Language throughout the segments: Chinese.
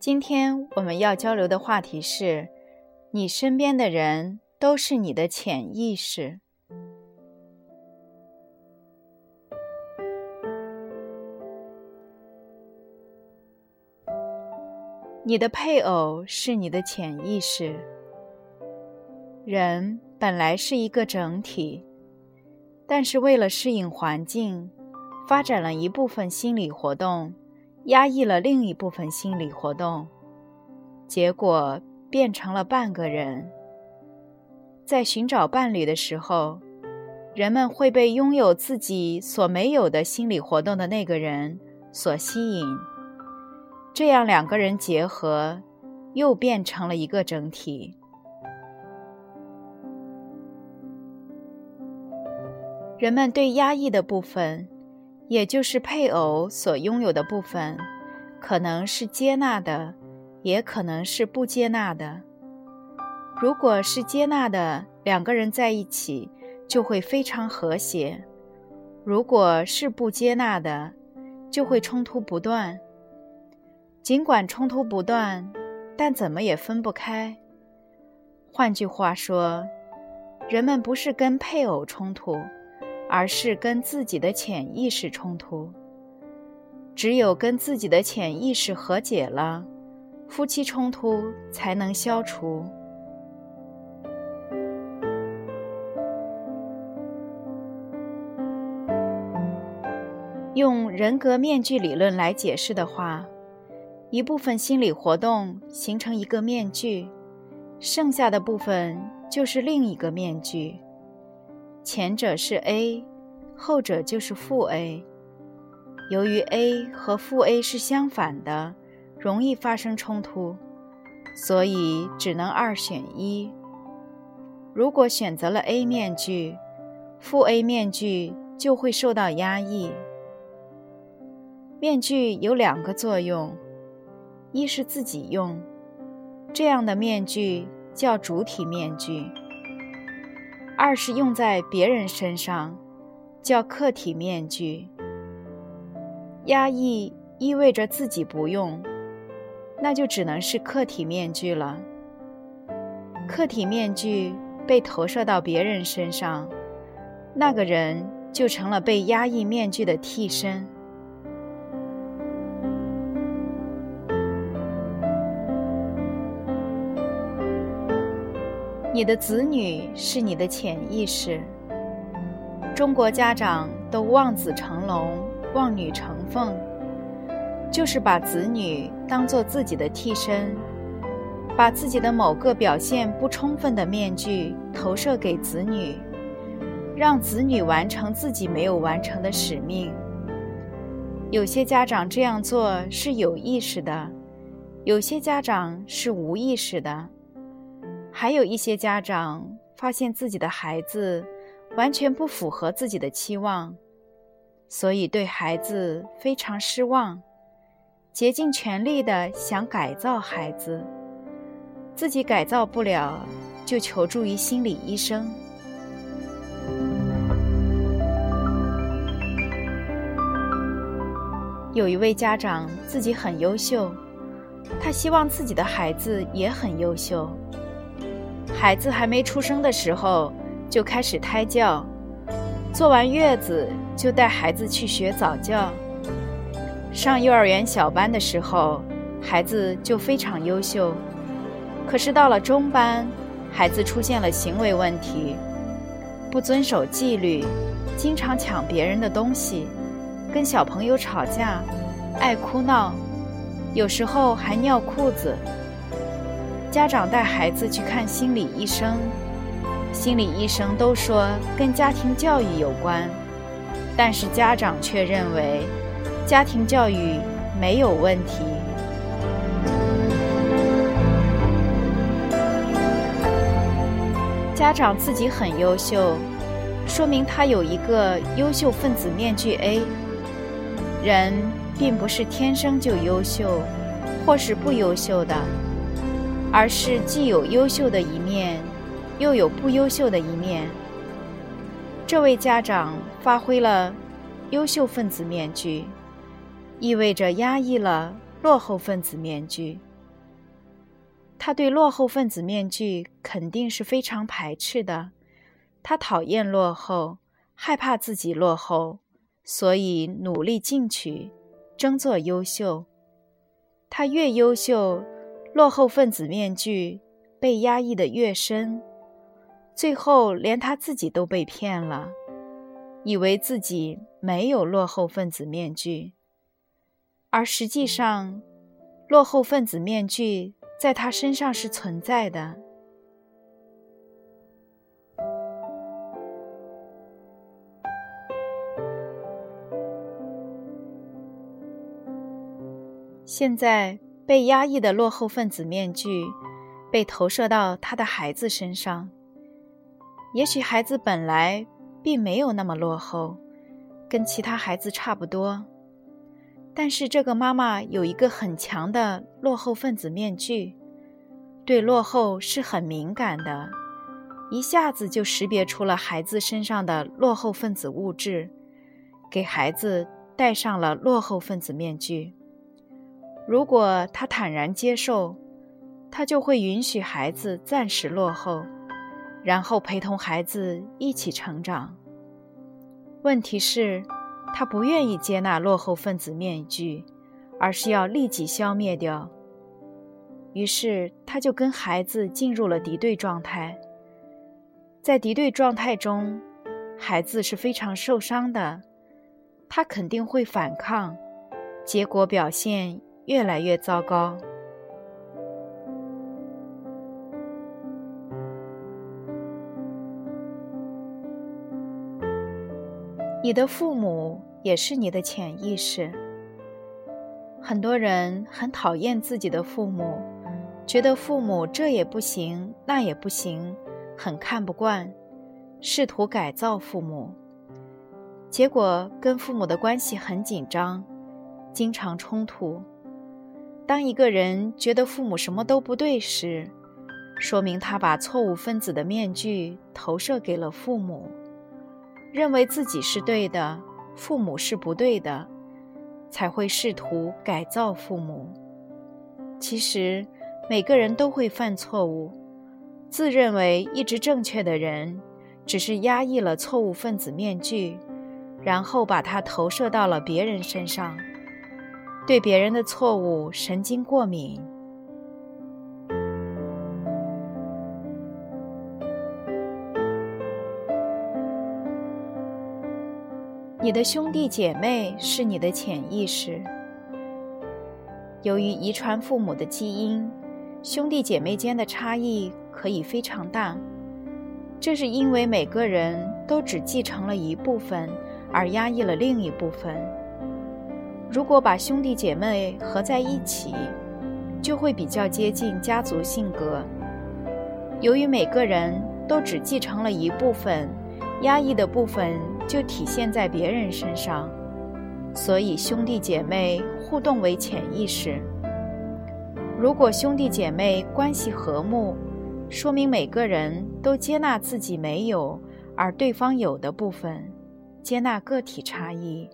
今天我们要交流的话题是，你身边的人都是你的潜意识。你的配偶是你的潜意识。人本来是一个整体，但是为了适应环境，发展了一部分心理活动，压抑了另一部分心理活动，结果变成了半个人。在寻找伴侣的时候，人们会被拥有自己所没有的心理活动的那个人所吸引，这样两个人结合，又变成了一个整体。人们对压抑的部分，也就是配偶所拥有的部分，可能是接纳的，也可能是不接纳的。如果是接纳的，两个人在一起就会非常和谐；如果是不接纳的，就会冲突不断。尽管冲突不断，但怎么也分不开。换句话说，人们不是跟配偶冲突，而是跟自己的潜意识冲突。只有跟自己的潜意识和解了，夫妻冲突才能消除。用人格面具理论来解释的话，一部分心理活动形成一个面具，剩下的部分就是另一个面具。前者是 A， 后者就是负 A。 由于 A 和负 A 是相反的，容易发生冲突，所以只能二选一。如果选择了 A 面具，负 A 面具就会受到压抑。面具有两个作用，一是自己用，这样的面具叫主体面具；二是用在别人身上，叫客体面具。压抑意味着自己不用，那就只能是客体面具了。客体面具被投射到别人身上，那个人就成了被压抑面具的替身。你的子女是你的潜意识。中国家长都望子成龙，望女成凤，就是把子女当作自己的替身，把自己的某个表现不充分的面具投射给子女，让子女完成自己没有完成的使命。有些家长这样做是有意识的，有些家长是无意识的，还有一些家长发现自己的孩子完全不符合自己的期望，所以对孩子非常失望，竭尽全力地想改造孩子，自己改造不了，就求助于心理医生。有一位家长自己很优秀，他希望自己的孩子也很优秀。孩子还没出生的时候就开始胎教，坐完月子就带孩子去学早教，上幼儿园小班的时候孩子就非常优秀，可是到了中班，孩子出现了行为问题，不遵守纪律，经常抢别人的东西，跟小朋友吵架，爱哭闹，有时候还尿裤子。家长带孩子去看心理医生，心理医生都说跟家庭教育有关，但是家长却认为家庭教育没有问题。家长自己很优秀，说明他有一个优秀分子面具 A。 人并不是天生就优秀或是不优秀的，而是既有优秀的一面又有不优秀的一面。这位家长发挥了优秀分子面具，意味着压抑了落后分子面具。他对落后分子面具肯定是非常排斥的，他讨厌落后，害怕自己落后，所以努力进取，争做优秀。他越优秀，落后分子面具被压抑得越深，最后连他自己都被骗了，以为自己没有落后分子面具，而实际上，落后分子面具在他身上是存在的。现在被压抑的落后分子面具被投射到他的孩子身上，也许孩子本来并没有那么落后，跟其他孩子差不多，但是这个妈妈有一个很强的落后分子面具，对落后是很敏感的，一下子就识别出了孩子身上的落后分子物质，给孩子戴上了落后分子面具。如果他坦然接受，他就会允许孩子暂时落后，然后陪同孩子一起成长。问题是他不愿意接纳落后分子面具，而是要立即消灭掉。于是他就跟孩子进入了敌对状态。在敌对状态中，孩子是非常受伤的，他肯定会反抗，结果表现越来越糟糕。你的父母也是你的潜意识。很多人很讨厌自己的父母，觉得父母这也不行，那也不行，很看不惯，试图改造父母。结果跟父母的关系很紧张，经常冲突。当一个人觉得父母什么都不对时，说明他把错误分子的面具投射给了父母。认为自己是对的，父母是不对的，才会试图改造父母。其实，每个人都会犯错误，自认为一直正确的人，只是压抑了错误分子面具，然后把它投射到了别人身上，对别人的错误神经过敏。你的兄弟姐妹是你的潜意识。由于遗传父母的基因，兄弟姐妹间的差异可以非常大，这是因为每个人都只继承了一部分，而压抑了另一部分。如果把兄弟姐妹合在一起，就会比较接近家族性格。由于每个人都只继承了一部分，压抑的部分就体现在别人身上，所以兄弟姐妹互动为潜意识。如果兄弟姐妹关系和睦，说明每个人都接纳自己没有，而对方有的部分，接纳个体差异。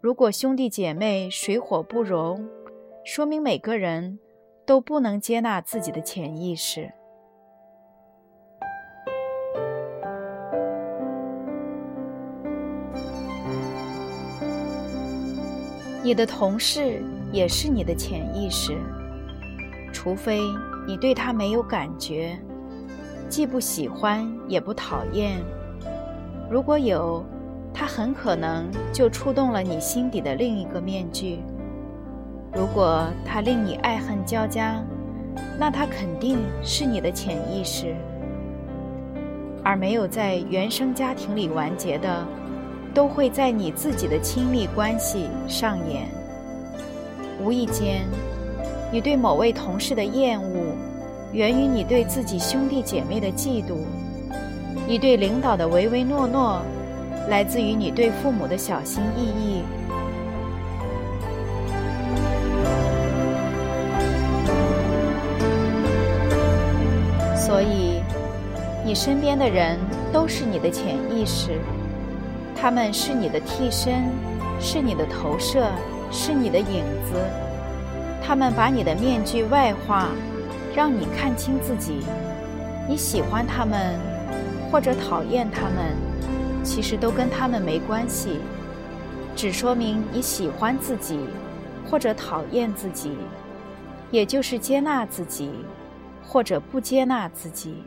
如果兄弟姐妹水火不容，说明每个人都不能接纳自己的潜意识。你的同事也是你的潜意识，除非你对他没有感觉，既不喜欢也不讨厌。如果有，他很可能就触动了你心底的另一个面具。如果他令你爱恨交加，那他肯定是你的潜意识。而没有在原生家庭里完结的，都会在你自己的亲密关系上演。无意间，你对某位同事的厌恶，源于你对自己兄弟姐妹的嫉妒，你对领导的唯唯诺诺，来自于你对父母的小心翼翼。所以，你身边的人都是你的潜意识，他们是你的替身，是你的投射，是你的影子，他们把你的面具外化，让你看清自己。你喜欢他们，或者讨厌他们，其实都跟他们没关系，只说明你喜欢自己，或者讨厌自己，也就是接纳自己，或者不接纳自己。